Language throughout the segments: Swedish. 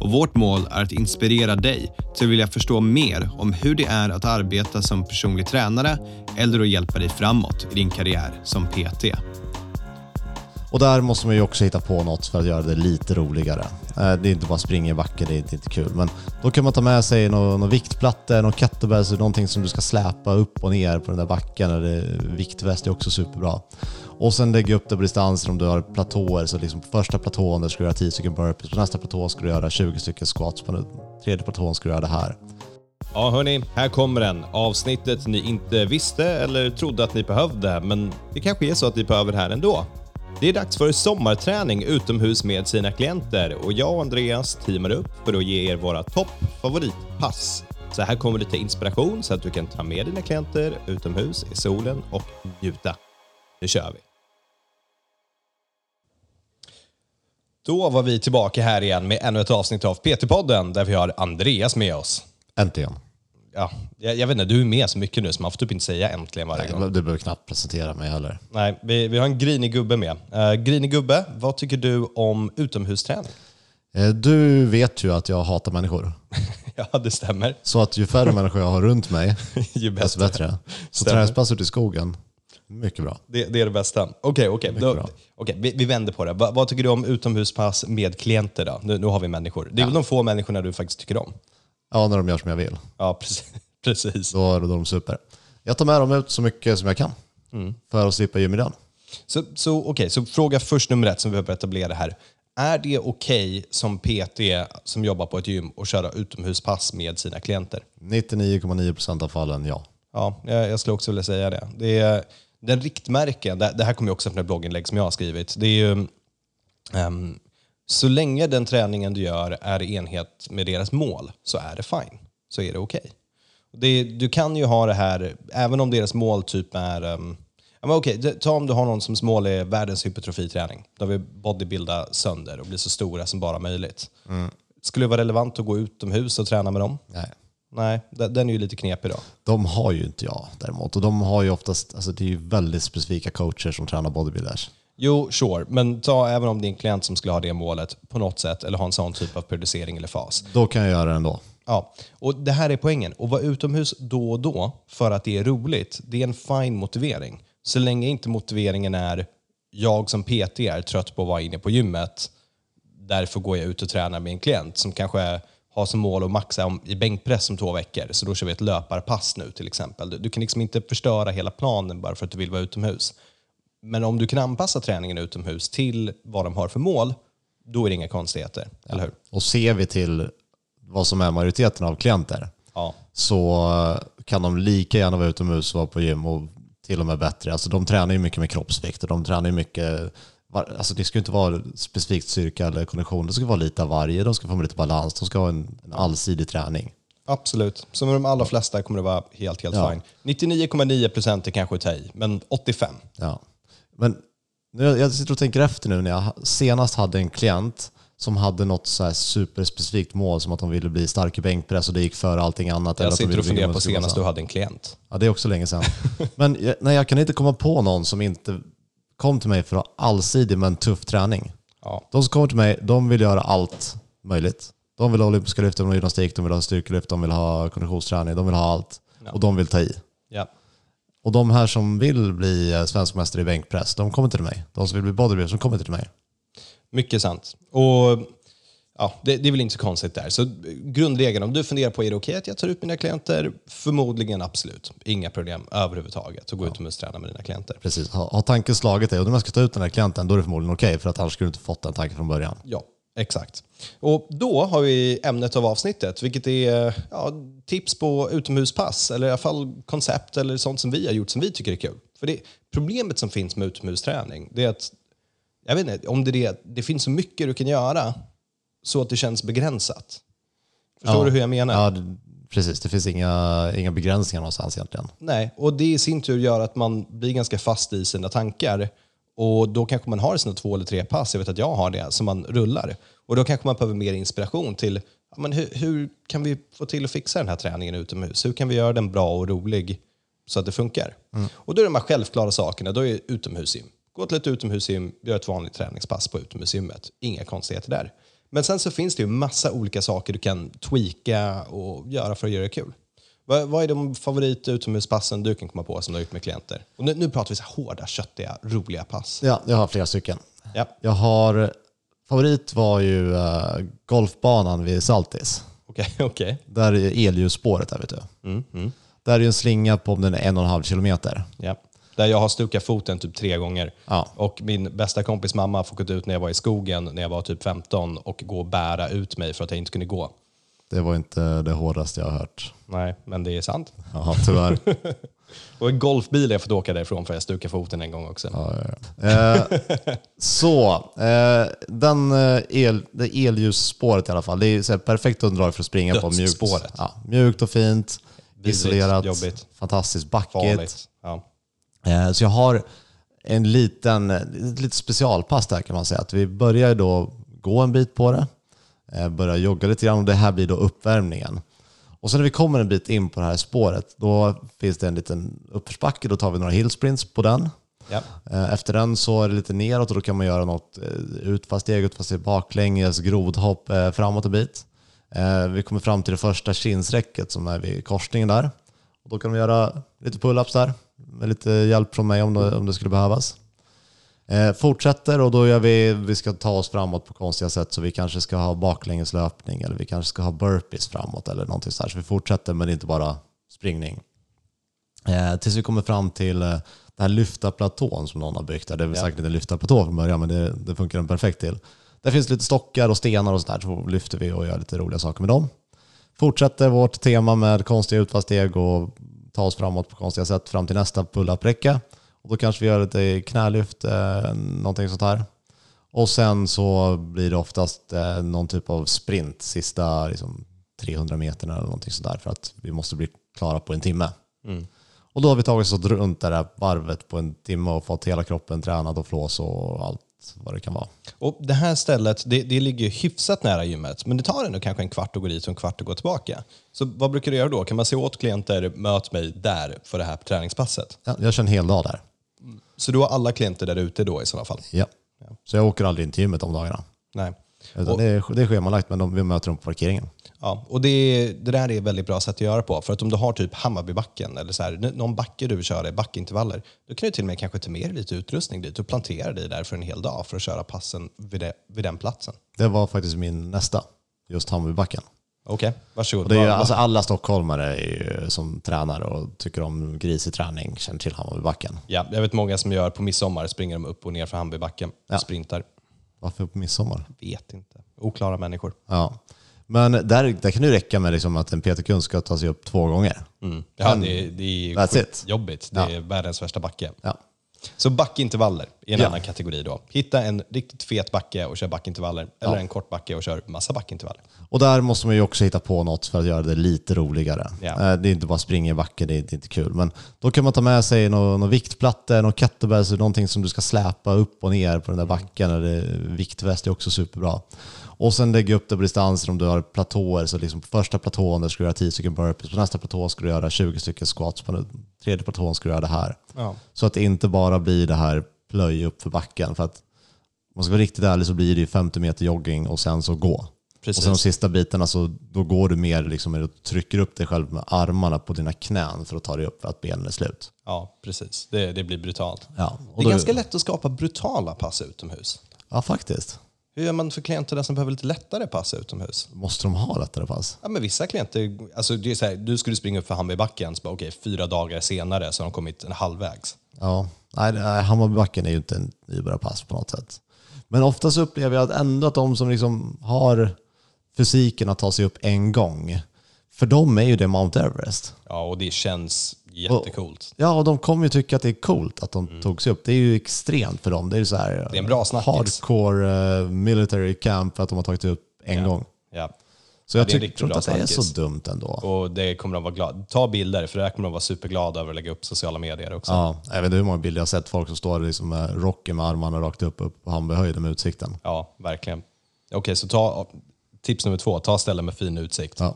och vårt mål är att inspirera dig till att vilja förstå mer om hur det är att arbeta som personlig tränare eller att hjälpa dig framåt i din karriär som PT. Och där måste man ju också hitta på något för att göra det lite roligare. Det är inte bara springa i backen, det är inte kul. Men då kan man ta med sig någon viktplatta, någon kettlebell, någonting som du ska släpa upp och ner på den där backen. Eller viktväst är också superbra. Och sen lägga upp det på distanser om du har platåer. Så liksom på första platån där ska du göra 10 stycken burpees. På nästa platå ska du göra 20 stycken squats. På den tredje platån ska du göra det här. Ja hörni, här kommer den. Avsnittet ni inte visste eller trodde att ni behövde. Men det kanske är så att ni behöver det här ändå. Det är dags för sommarträning utomhus med sina klienter och jag och Andreas teamar upp för att ge er våra toppfavoritpass. Så här kommer lite inspiration så att du kan ta med dina klienter utomhus i solen och njuta. Nu kör vi! Då var vi tillbaka här igen med ännu ett avsnitt av PT-podden där vi har Andreas med oss. Äntligen. Ja, jag vet inte, du är med så mycket nu så man får typ inte säga äntligen varje gång. Du behöver knappt presentera mig heller. Nej, vi har en grinig gubbe med. Grinig gubbe, vad tycker du om utomhusträning? Du vet ju att jag hatar människor. Ja, det stämmer. Så att ju färre människor jag har runt mig, ju bättre. Desto bättre. Så träningspass ut i skogen, mycket bra. Det är det bästa. Okej, vi vänder på det. Vad tycker du om utomhuspass med klienter då? Nu har vi människor. Det är väl de få människorna du faktiskt tycker om. Ja, när de gör som jag vill. Ja, precis. Då är de super. Jag tar med dem ut så mycket som jag kan. Mm. För att slippa gymmidan. Så fråga först nummer 1 som vi behöver etablera här. Är det okej som PT som jobbar på ett gym att köra utomhuspass med sina klienter? 99,9% av fallen, ja. Ja, jag skulle också vilja säga det. Det är den riktmärken, det här kommer ju också från ett blogginlägg som jag har skrivit. Det är ju... så länge den träningen du gör är i enhet med deras mål så är det fine. Så är det okej. Du kan ju ha det här, även om deras mål typ är... ta om du har någon som mål är världens hypertrofiträning. Där vi bodybuilda sönder och bli så stora som bara möjligt. Mm. Skulle det vara relevant att gå utomhus och träna med dem? Nej, den är ju lite knepig då. De har ju inte jag däremot. Och de har ju oftast, alltså det är ju väldigt specifika coacher som tränar bodybuilders. Jo, sure. Men ta även om det är en klient som skulle ha det målet på något sätt eller ha en sån typ av periodisering eller fas. Då kan jag göra det ändå. Ja, och det här är poängen. Och vara utomhus då och då för att det är roligt, det är en fin motivering. Så länge inte motiveringen är jag som PT är trött på att vara inne på gymmet, därför går jag ut och tränar med en klient som kanske har som mål att maxa i bänkpress om 2 veckor. Så då kör vi ett löparpass nu till exempel. Du kan liksom inte förstöra hela planen bara för att du vill vara utomhus. Men om du kan anpassa träningen utomhus till vad de har för mål, då är det inga konstigheter, eller hur? Och ser vi till vad som är majoriteten av klienter så kan de lika gärna vara utomhus och vara på gym och till och med bättre. Alltså de tränar ju mycket med kroppsvikt och de tränar ju mycket... Alltså det ska inte vara specifikt styrka eller kondition, det ska vara lite av varje, de ska få lite balans, de ska ha en allsidig träning. Absolut. Så med de allra flesta kommer det vara helt fine. 99,9% är kanske ett hej, men 85%. Ja. Men jag sitter och tänker efter nu när jag senast hade en klient som hade något så här superspecifikt mål som att de ville bli stark i bänkpress och det gick före allting annat. Jag sitter och funderar på senast du hade en klient. Ja, det är också länge sedan. Men jag kan inte komma på någon som inte kom till mig för att ha allsidig men tuff träning. Ja. De som kommer till mig, de vill göra allt möjligt. De vill ha olympiska lyft, de vill ha gymnastik, de vill ha styrkelyft, de vill ha konditionsträning, de vill ha allt. Ja. Och de vill ta i. Ja. Och de här som vill bli svensk mästare i bänkpress, de kommer till mig. De som vill bli bodybuilder, de kommer till mig. Mycket sant. Och det är väl inte så konstigt där. Så grundregeln, om du funderar på är det okej att jag tar ut mina klienter? Förmodligen absolut. Inga problem överhuvudtaget att gå ut och träna med dina klienter. Precis. Har tanken slagit dig och när man ska ta ut den här klienten, då är det förmodligen okej. För att annars skulle du inte fått den tanken från början. Ja. Exakt. Och då har vi ämnet av avsnittet, vilket är tips på utomhuspass eller i alla fall koncept eller sånt som vi har gjort som vi tycker är kul. För det problemet som finns med utomhusträning, det är att jag vet inte, om det finns så mycket du kan göra så att det känns begränsat. Förstår du hur jag menar? Ja, Precis, det finns inga begränsningar någonstans egentligen. Nej, och det i sin tur gör att man blir ganska fast i sina tankar. Och då kanske man har sina 2 eller 3 pass, jag vet att jag har det, som man rullar. Och då kanske man behöver mer inspiration till men hur kan vi få till att fixa den här träningen utomhus? Hur kan vi göra den bra och rolig så att det funkar? Mm. Och då är de här självklara sakerna, då är utomhusgym. Gå till ett utomhusgym, gör ett vanligt träningspass på utomhusgymmet. Inga konstigheter där. Men sen så finns det ju massa olika saker du kan tweaka och göra för att göra det kul. Vad är de favorit utomhuspassen du kan komma på som du har gjort med klienter? Och nu pratar vi så hårda, köttiga, roliga pass. Ja, jag har flera stycken. Ja. Favorit var ju golfbanan vid Saltis. Okej. Där är elljusspåret där, vet du. Mm. Där är ju en slinga på om den är 1,5 kilometer. Ja. Där jag har stukat foten typ 3 gånger. Ja. Och min bästa kompis mamma fick ut när jag var i skogen när jag var typ 15 och gå och bära ut mig för att jag inte kunde gå. Det var inte det hårdaste jag har hört. Nej, men det är sant. Ja, tyvärr. Och en golfbil jag fått åka därifrån för jag stukade foten en gång också. Ja. Det elljusspåret i alla fall. Det är så här perfekt underlag för att springa på mjukt. Spåret. Ja, mjukt och fint. Billigt, isolerat. Jobbigt. Fantastiskt backigt. Ja. Så jag har en lite specialpass där kan man säga. Att vi börjar då gå en bit på det. Börja jogga lite grann och det här blir då uppvärmningen. Och sen när vi kommer en bit in på det här spåret, då finns det en liten uppförsbacke. Då tar vi några hillsprints på den. Ja. Efter den så är det lite neråt och då kan man göra något utfaststeg, baklänges, grodhopp, framåt en bit. Vi kommer fram till det första kinsräcket som är vid korsningen där. Och då kan man göra lite pull-ups där med lite hjälp från mig om det skulle behövas. Fortsätter och då gör vi ska ta oss framåt på konstiga sätt, så vi kanske ska ha baklängeslöpning eller vi kanske ska ha burpees framåt eller någonting så här. Så vi fortsätter, men inte bara springning. Tills vi kommer fram till den här lyftaplatån som någon har byggt där. Det är väl säkert inte en lyftaplatå från början, men det funkar den perfekt till. Där finns lite stockar och stenar och sådär, så lyfter vi och gör lite roliga saker med dem. Fortsätter vårt tema med konstiga utfallssteg och ta oss framåt på konstiga sätt fram till nästa pull-up-räcka. Och då kanske vi gör lite knälyft, någonting sånt här. Och sen så blir det oftast någon typ av sprint, sista 300 meterna eller någonting sånt där. För att vi måste bli klara på en timme. Mm. Och då har vi tagit oss runt det där varvet på en timme och fått hela kroppen tränad och flås och allt vad det kan vara. Och det här stället, det ligger ju hyfsat nära gymmet. Men det tar ändå kanske en kvart att gå dit och en kvart att gå tillbaka. Så vad brukar du göra då? Kan man se åt klienter, möt mig där för det här träningspasset? Ja, jag kör en hel dag där. Så du har alla klienter där ute då i sådana fall? Ja. Så jag åker aldrig in till gymmet om dagarna. Nej. Och det är schemalagt, men vi möter dem på parkeringen. Ja, och det där är väldigt bra sätt att göra på. För att om du har typ Hammarbybacken eller så här, någon backe du kör i backintervaller, då kan du till och med kanske ta med lite utrustning dit och plantera dig där för en hel dag för att köra passen vid den platsen. Det var faktiskt min nästa, just Hammarbybacken. Okej, varsågod. Det är ju, alltså, alla stockholmare är ju, som tränar och tycker om grisig träning känner till Hammarbybacken. Ja, jag vet många som gör på midsommar, springer de upp och ner för Hammarbybacken och sprintar. Varför på midsommar? Jag vet inte. Oklara människor. Ja. Men där kan det ju räcka med att en PT-kund ska ta sig upp 2 gånger. Mm. Ja, det är jobbigt. Det är världens värsta backe. Ja. Så backintervaller är en annan kategori då. Hitta en riktigt fet backe och kör backintervaller. Eller en kort backe och kör massa backintervaller. Och där måste man ju också hitta på något för att göra det lite roligare. Ja. Det är inte bara springa i backe, det är inte kul. Men då kan man ta med sig någon viktplatta, någon kettlebell, någonting som du ska släpa upp och ner på den där backen. Eller viktväst är också superbra. Och sen lägga upp det på distanser om du har platåer. Så på första platån ska du göra 10 stycken burpees. På nästa platå ska du göra 20 stycken squats. På den tredje platån ska du göra det här. Ja. Så att det inte bara blir det här plöj upp för backen. För att man ska vara riktigt ärlig så blir det ju 50 meter jogging och sen så gå. Precis. Och sen de sista bitarna så då går du mer du trycker upp dig själv med armarna på dina knän för att ta dig upp för att benen är slut. Ja, precis. Det blir brutalt. Ja. Det är ganska lätt att skapa brutala pass utomhus. Ja, faktiskt. Hur gör man för klienter där som behöver lite lättare pass utomhus? Måste de ha lättare pass? Ja, men vissa klienter... Alltså det är så här, du skulle springa upp för Hammarbybacken så bara, okej, 4 dagar senare så har de kommit en halvvägs. Ja, nej, Hammarbybacken är ju inte en nybörjarpass på något sätt. Men oftast upplever jag att ändå att de som har fysiken att ta sig upp en gång, för de är ju det Mount Everest. Ja, och det känns jättekult. Ja, och de kommer ju tycka att det är coolt att de tog sig upp. Det är ju extremt för dem. Det är ju så här, det är en bra snackis. Hardcore military camp för att de har tagit upp en gång. Ja. Så jag tror inte att det är så dumt ändå. Och det kommer de vara glada. Ta bilder, för det här kommer de vara superglada över att lägga upp sociala medier också. Ja, jag vet inte hur många bilder jag har sett folk som står liksom med rocken med armarna rakt upp på Hammarbyhöjden med utsikten. Ja, verkligen. Okej, så ta tips nummer 2. Ta ställen med fin utsikt. Ja.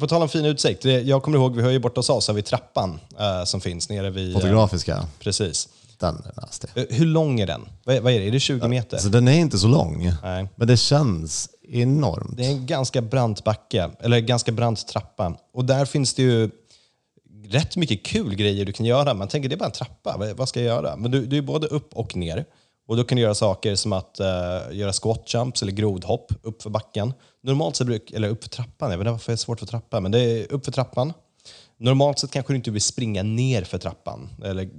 På tal om fin utsikt, jag kommer ihåg vi höjer bort oss av så här vid trappan som finns nere vid... Fotografiska. Precis. Den är nasty. Hur lång är den? Vad är det? Är det 20 meter? Alltså, den är inte så lång. Nej. Men det känns enormt. Det är en ganska brant backe, eller ganska brant trappa. Och där finns det ju rätt mycket kul grejer du kan göra. Man tänker, det är bara en trappa. Vad ska jag göra? Men du är både upp och ner. Och då kan du göra saker som att göra squat jumps eller grodhopp upp för backen. Normalt så eller upp för trappan. Jag vet inte varför det är svårt för trappan, men det är upp för trappan. Normalt sett kanske du inte vill springa ner för trappan. Eller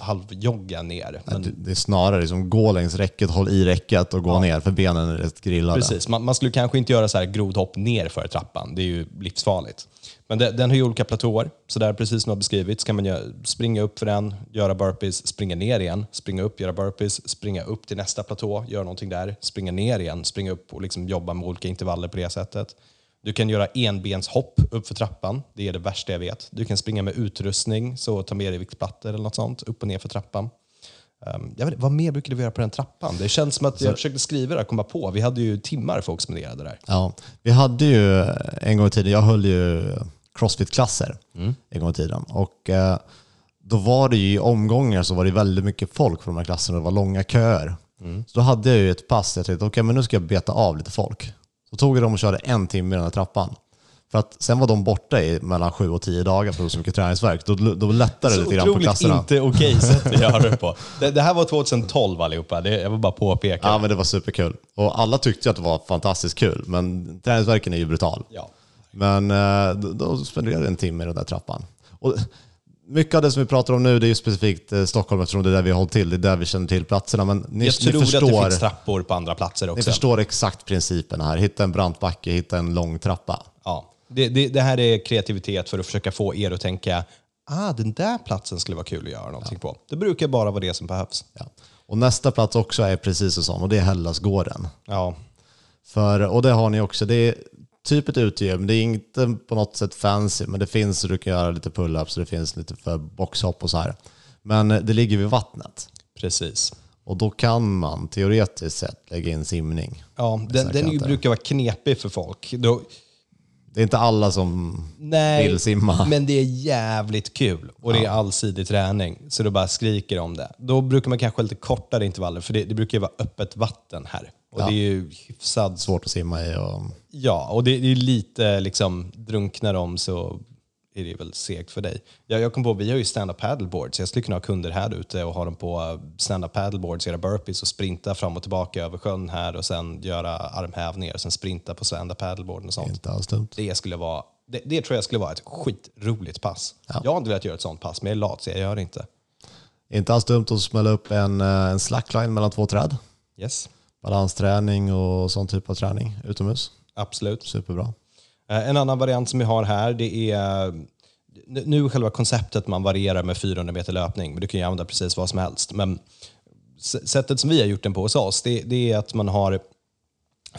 halvjogga ner. Men... Det är snarare liksom gå längs räcket, håll i räcket och gå ner. För benen är rätt grillade. Precis, man skulle kanske inte göra så här grodhopp ner för trappan. Det är ju livsfarligt. Men den har ju olika platåer. Så där precis som jag har beskrivit så kan man springa upp för den, göra burpees, springa ner igen. Springa upp, göra burpees, springa upp till nästa platå, göra någonting där. Springa ner igen, springa upp och liksom jobba med olika intervaller på det sättet. Du kan göra enbenshopp upp för trappan. Det är det värsta jag vet. Du kan springa med utrustning, så ta med dig viktplattor eller något sånt. Upp och ner för trappan. Jag vet, vad mer brukade vi göra på den trappan? Det känns som att jag försökte skriva det och komma på. Vi hade ju timmar folk spenderade där. Ja, vi hade ju en gång i tiden, jag höll ju crossfit-klasser en gång i tiden. Och då var det ju i omgångar så var det väldigt mycket folk på de här klasserna. Det var långa köer. Så då hade jag ju ett pass. Jag tänkte, okej, men nu ska jag beta av lite folk. Så tog de och körde en timme i den här trappan. För att sen var de borta i mellan 7 och 10 dagar för så mycket träningsverk. Då lättade det lite grann på klasserna. Inte okej sätt att göra det på. Det här var 2012 allihopa. Jag var bara påpeka. Ja, men det var superkul. Och alla tyckte att det var fantastiskt kul. Men träningsverken är ju brutal. Ja. Men då spenderade en timme i den där trappan. Och mycket av det som vi pratar om nu, det är ju specifikt Stockholm, eftersom det är där vi håller till, det är där vi känner till platserna. Men ni förstår, att det finns trappor på andra platser också. Ni förstår exakt principen här. Hitta en brant backe, hitta en lång trappa. Ja, det här är kreativitet för att försöka få er att tänka, den där platsen skulle vara kul att göra någonting på. Det brukar bara vara det som behövs. Ja. Och nästa plats också är precis en sån, och det är Hellasgården. Ja. Och det har ni också, det är... Typ ett utegym. Det är inte på något sätt fancy, men det finns så du kan göra lite pull-ups, det finns lite för boxhopp och så här. Men det ligger vid vattnet. Precis. Och då kan man teoretiskt sett lägga in simning. Ja, den brukar vara knepig för folk. Det är inte alla som vill simma. Men det är jävligt kul. Och det är allsidig träning. Så då bara skriker om det. Då brukar man kanske lite kortare intervaller. För det brukar ju vara öppet vatten här. Och det är ju hyfsat svårt att simma i. Och... Ja, och det är lite liksom, drunknar om så är det väl segt för dig. Jag kom på, vi har ju stand-up paddleboards. Jag skulle kunna ha kunder här ute och ha dem på stand-up paddleboards, göra burpees och sprinta fram och tillbaka över sjön här och sen göra armhävningar och sen sprinta på stand-up paddleboarden och sånt. Inte alls dumt. Det tror jag skulle vara ett skitroligt pass. Ja. Jag har inte velat göra ett sånt pass, men jag är lat så jag gör det inte. Inte alls dumt att smälla upp en slackline mellan 2 träd. Yes. Balansträning och sån typ av träning utomhus. Absolut. Superbra. En annan variant som vi har här, det är nu själva konceptet man varierar med 400 meter löpning, men du kan ju använda precis vad som helst. Men sättet som vi har gjort den på hos oss, det är att man har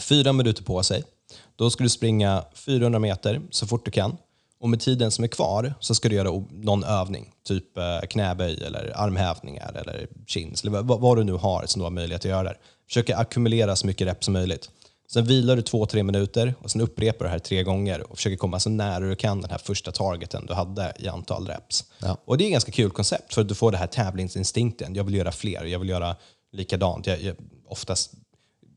4 minuter på sig. Då ska du springa 400 meter så fort du kan. Och med tiden som är kvar så ska du göra någon övning. Typ knäböj eller armhävningar eller chins. Eller vad du nu har som du har möjlighet att göra där. Försök ackumulera så mycket rep som möjligt. Sen vilar du 2-3 minuter och sen upprepar det här 3 gånger och försöker komma så nära du kan den här första targeten du hade i antal reps. Ja. Och det är ett ganska kul koncept för att du får det här tävlingsinstinkten. Jag vill göra fler, jag vill göra likadant. Oftast,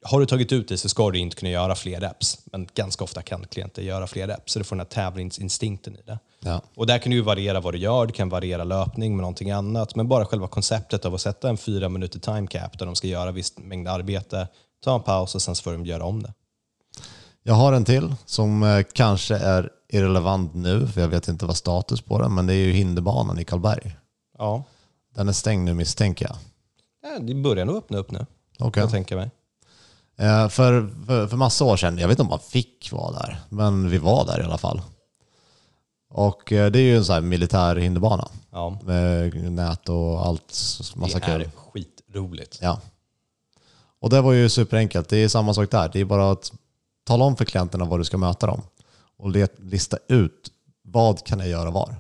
har du tagit ut det så ska du inte kunna göra fler reps. Men ganska ofta kan klienter göra fler reps så du får den här tävlingsinstinkten i det. Ja. Och där kan du variera vad du gör, du kan variera löpning med någonting annat. Men bara själva konceptet av att sätta en 4 minuter time cap där de ska göra viss mängd arbete, ta en paus och sen så får de göra om det. Jag har en till som kanske är irrelevant nu för jag vet inte vad status på den, men det är ju hinderbanan i Karlberg. Ja. Den är stängd nu misstänker jag. Ja, det börjar nog öppna upp nu. Okay. Jag tänker mig. För massa år sedan, jag vet inte om man fick vara där, men vi var där i alla fall. Och det är ju en sån här militär hinderbana. Ja. Med nät och allt. Massa det är kul. Skitroligt. Ja. Och det var ju superenkelt. Det är samma sak där. Det är bara att tala om för klienterna vad du ska möta dem. Och lista ut vad kan jag göra var.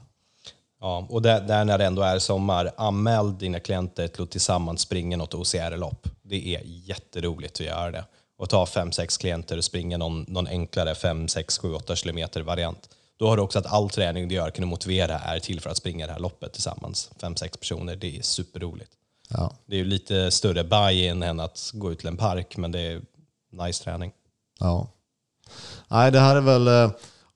Ja, och där när det ändå är sommar, anmäl dina klienter till att tillsammans springa något OCR-lopp. Det är jätteroligt att göra det. Och ta 5-6 klienter och springa någon enklare 5-6-7-8 kilometer variant. Då har du också att all träning du gör kan du motivera är till för att springa det här loppet tillsammans. 5-6 personer, det är superroligt. Ja. Det är ju lite större buy-in än att gå ut till en park, men det är nice träning. Ja. Nej, det här är väl...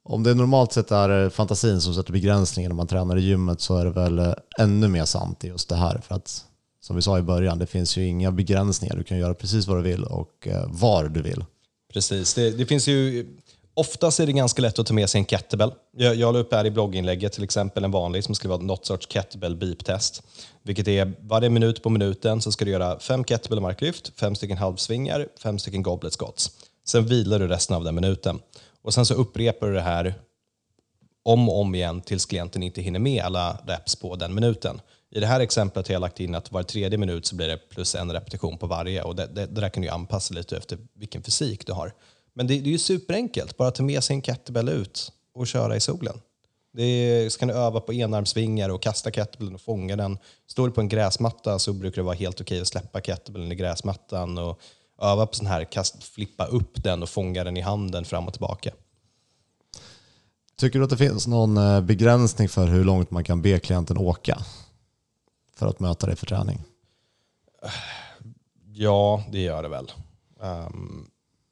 Om det normalt sett är fantasin som sätter begränsningen när man tränar i gymmet, så är det väl ännu mer sant i just det här. För att, som vi sa i början, det finns ju inga begränsningar. Du kan göra precis vad du vill och var du vill. Precis. Det finns ju... Oftast är det ganska lätt att ta med sig en kettlebell. Jag la upp här i blogginlägget till exempel en vanlig som skulle vara något sorts kettlebell beep-test. Vilket är varje minut på minuten så ska du göra 5 kettlebell marklyft, 5 stycken halvsvingar, 5 stycken goblet squats. Sen vilar du resten av den minuten. Och sen så upprepar du det här om och om igen tills klienten inte hinner med alla reps på den minuten. I det här exemplet har jag lagt in att var 3:e minut så blir det plus 1 repetition på varje. Och det där kan du anpassa lite efter vilken fysik du har. Men det är ju superenkelt. Bara ta med sig en kettlebell ut och köra i solen. Så kan du öva på enarmsvingar och kasta kettlebellen och fånga den. Står du på en gräsmatta så brukar det vara helt okej att släppa kettlebellen i gräsmattan och öva på sån här kast, flippa upp den och fånga den i handen fram och tillbaka. Tycker du att det finns någon begränsning för hur långt man kan be klienten åka för att möta dig för träning? Ja, det gör det väl.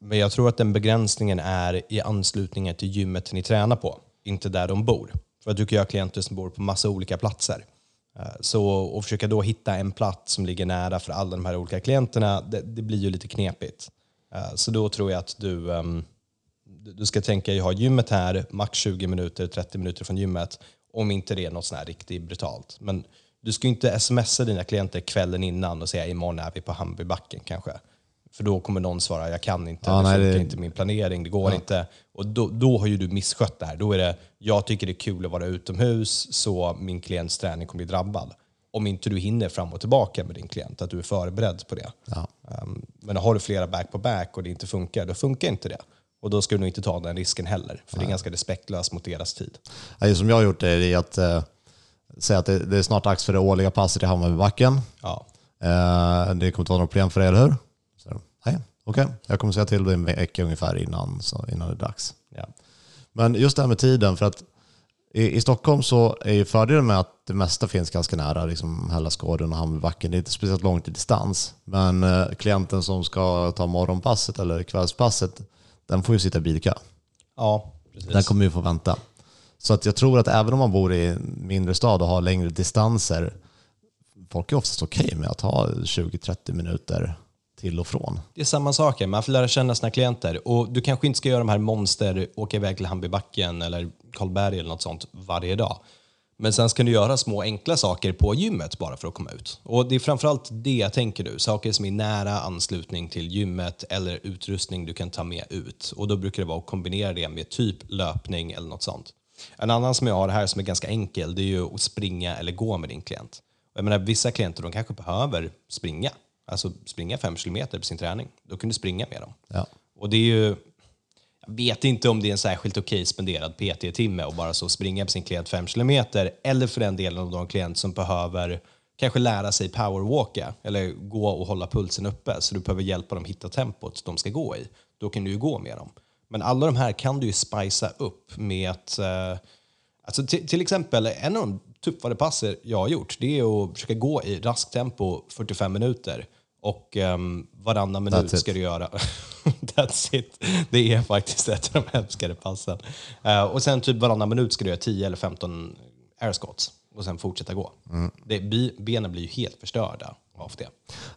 Men jag tror att den begränsningen är i anslutningen till gymmet ni tränar på. Inte där de bor. För att du kan göra klienter som bor på massa olika platser. Så och försöka då hitta en plats som ligger nära för alla de här olika klienterna, det blir ju lite knepigt. Så då tror jag att du ska tänka, jag har gymmet här, max 20 minuter, 30 minuter från gymmet. Om inte det är något sån här riktigt brutalt. Men du ska inte smsa dina klienter kvällen innan och säga imorgon är vi på Hammarbybacken kanske. För då kommer någon svara, jag kan inte, inte min planering, det går inte. Och då har ju du misskött det här. Då är det, jag tycker det är kul att vara utomhus så min klients träning kommer bli drabbad. Om inte du hinner fram och tillbaka med din klient, att du är förberedd på det. Ja. Men har du flera back-på-back och det inte funkar, då funkar inte det. Och då ska du nog inte ta den risken heller. För det är ganska respektlöst mot deras tid. Det som jag har gjort är att säga att det är snart dags för det årliga passet i Hammarbybacken. Ja. Det kommer inte vara något problem för er, eller hur? Okej, jag kommer säga till dig en vecka ungefär innan det är dags. Ja. Men just det här med tiden, för att i Stockholm så är ju fördelen med att det mesta finns ganska nära, liksom Hellasgården och Hammarbybacken. Det är inte speciellt långt i distans, men klienten som ska ta morgonpasset eller kvällspasset, den får ju sitta i bilkö. Ja, precis. Den kommer ju få vänta. Så att jag tror att även om man bor i en mindre stad och har längre distanser, folk är oftast okej med att ha 20-30 minuter till och från. Det är samma sak. Man får lära känna sina klienter. Och du kanske inte ska göra de här monster, åka iväg till Hammarbybacken eller Karlberg eller något sånt varje dag. Men sen ska du göra små enkla saker på gymmet bara för att komma ut. Och det är framförallt det, tänker du. Saker som är nära anslutning till gymmet eller utrustning du kan ta med ut. Och då brukar det vara att kombinera det med typ löpning eller något sånt. En annan som jag har här som är ganska enkel, det är ju att springa eller gå med din klient. Jag menar, vissa klienter, de kanske behöver springa. Alltså springa 5 kilometer på sin träning. Då kan du springa med dem. Ja. Och det är ju... Jag vet inte om det är en särskilt okej spenderad PT-timme och bara så springa på sin klient 5 kilometer. Eller för den delen av de klient som behöver kanske lära sig powerwalka. Eller gå och hålla pulsen uppe. Så du behöver hjälpa dem hitta tempot de ska gå i. Då kan du ju gå med dem. Men alla de här kan du ju spicea upp med att... Alltså till exempel en av de tuffare passer jag har gjort, det är att försöka gå i raskt tempo 45 minuter. Och varannan minut ska du göra... That's it. Det är faktiskt ett av de hemskare passen. Och sen typ varannan minut ska du göra 10 eller 15 air squats. Och sen fortsätta gå. Mm. Benen blir ju helt förstörda av det.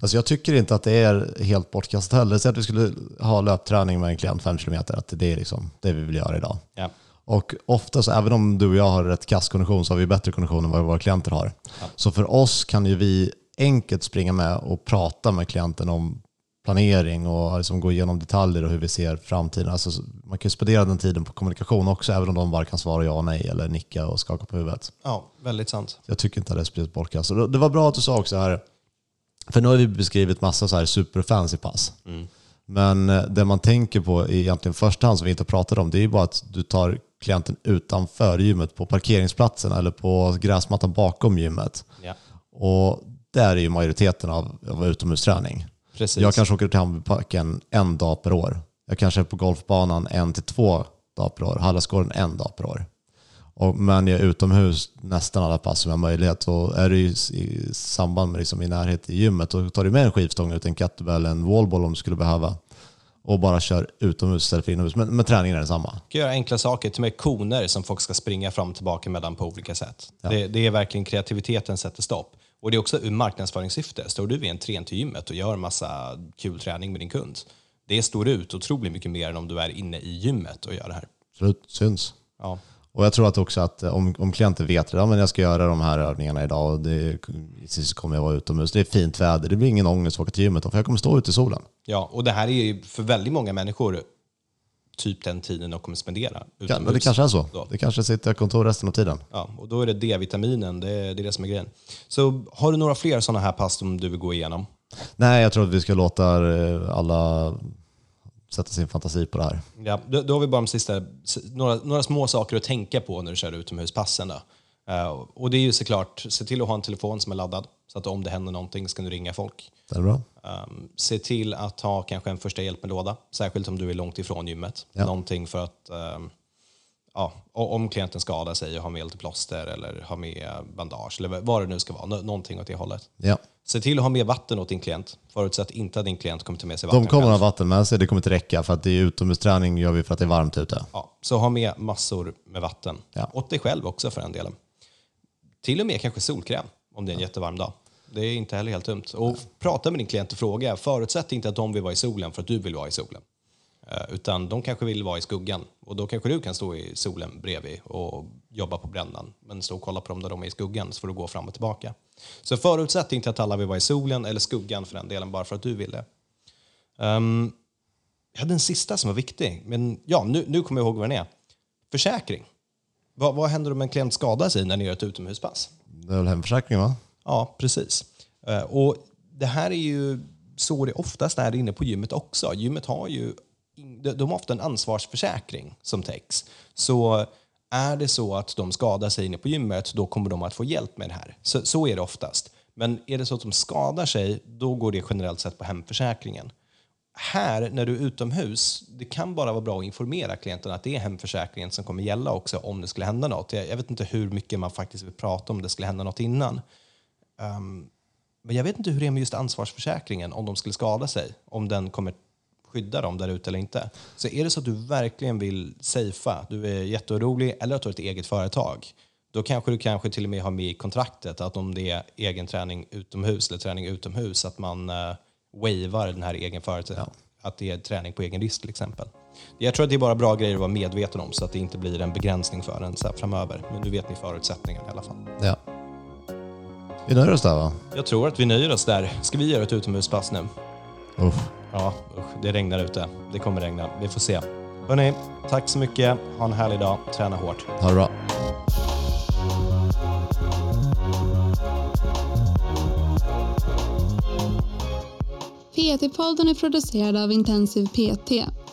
Alltså jag tycker inte att det är helt bortkastat heller. Så att vi skulle ha löpträning med en klient 5 kilometer. Att det är liksom det vi vill göra idag. Ja. Och ofta så, även om du och jag har rätt kasskondition, så har vi bättre kondition än vad våra klienter har. Ja. Så för oss kan ju vi enkelt springa med och prata med klienten om planering och liksom gå igenom detaljer och hur vi ser framtiden. Alltså, man kan ju spendera den tiden på kommunikation också, även om de bara kan svara ja och nej eller nicka och skaka på huvudet. Ja, väldigt sant. Jag tycker inte att det är speciellt bortkast. Det var bra att du sa också här, för nu har vi beskrivit massa så här superfancy pass. Mm. Men det man tänker på i egentligen första hand, som vi inte pratade om, det är ju bara att du tar klienten utanför gymmet, på parkeringsplatsen eller på gräsmattan bakom gymmet. Ja. Och där är ju majoriteten av utomhusträning. Precis. Jag kanske åker till Hammarbyparken en dag per år. Jag kanske är på golfbanan 1 till 2 dagar per år. Hellasgården 1 dag per år. Men jag är utomhus nästan alla pass som jag har möjlighet. Så är du i samband med liksom i närhet i gymmet, då tar du med en skivstång ut, en kettlebell, en wallball om du skulle behöva. Och bara kör utomhus istället för inomhus. Men träningen är densamma. Du kan göra enkla saker, till och med koner som folk ska springa fram och tillbaka mellan på olika sätt. Ja. Det är verkligen kreativiteten sätter stopp. Och det är också ur marknadsföringssyfte. Står du vid en trän till gymmet och gör massa kul träning med din kund, det står ut otroligt mycket mer än om du är inne i gymmet och gör det här. Absolut, syns. Ja. Och jag tror att också att om klienten vet det, ja, men jag ska göra de här övningarna idag och det kommer jag vara utomhus, det är fint väder, det blir ingen ångest att åka till gymmet för jag kommer stå ute i solen. Ja, och det här är ju för väldigt många människor typ den tiden de kommer spendera utomhus. Ja, det kanske är så. Då. Det kanske sitter i kontor resten av tiden. Ja, och då är det D-vitaminen, det är det som är grejen. Så har du några fler sådana här pass som du vill gå igenom? Nej, jag tror att vi ska låta alla sätta sin fantasi på det här. Ja, då har vi bara de sista, några små saker att tänka på när du kör utomhuspassen. Och det är ju såklart, se till att ha en telefon som är laddad, så att om det händer någonting ska du ringa folk. Det är bra. Se till att ha kanske en första hjälp-låda, särskilt om du är långt ifrån gymmet. Ja. Någonting för att om klienten skadar sig, ha med lite plåster eller ha med bandage eller vad det nu ska vara, någonting åt det hållet. Ja. Se till att ha med vatten åt din klient, förutsatt inte att din klient kommer ta med sig vatten. De kommer ha vatten med sig, det kommer inte räcka, för att det är utomhusträning gör vi för att det är varmt ute. Ja, så ha med massor med vatten. Ja. Åt dig själv också för en del. Till och med kanske solkräm om det är en jättevarm dag. Det är inte heller helt dumt. Och prata med din klient och fråga, förutsatt inte att de vill vara i solen för att du vill vara i solen. Utan de kanske vill vara i skuggan. Och då kanske du kan stå i solen bredvid och jobba på brännan. Men stå och kolla på dem där de är i skuggan, så får du gå fram och tillbaka. Så förutsätt inte att alla vill vara i solen eller skuggan för den delen, bara för att du vill det. Jag hade en sista som var viktig. Men ja, nu kommer jag ihåg vad den är. Försäkring. Vad händer om en klient skadar sig när ni gör ett utomhuspass? Det är väl hemförsäkring, va? Ja, precis. Och det här är ju så det oftast är inne på gymmet också. Gymmet har ju de har ofta en ansvarsförsäkring som täcks. Så är det så att de skadar sig inne på gymmet, då kommer de att få hjälp med det här. Så är det oftast. Men är det så att de skadar sig, då går det generellt sett på hemförsäkringen. Här, när du är utomhus, det kan bara vara bra att informera klienten att det är hemförsäkringen som kommer gälla också om det skulle hända något. Jag vet inte hur mycket man faktiskt vill prata om det skulle hända något innan. Men jag vet inte hur det är med just ansvarsförsäkringen, om de skulle skada sig, om den kommer skydda dem där ute eller inte. Så är det så att du verkligen vill safea, du är jätteorolig eller att du har ett eget företag, då kanske du till och med har med i kontraktet att om det är egen träning utomhus eller träning utomhus, att man waivar den här egen företag, att det är träning på egen risk till exempel. Jag tror att det är bara bra grejer att vara medveten om, så att det inte blir en begränsning för en så här framöver. Men nu vet ni förutsättningarna i alla fall. Ja. Vi nöjer oss där, va? Jag tror att vi nöjer oss där. Ska vi göra ett utomhuspass nu? Ja, det regnar ute. Det kommer regna. Vi får se. Hörrni, tack så mycket. Ha en härlig dag. Träna hårt. Ha det bra. PT-podden är producerad av Intensiv PT.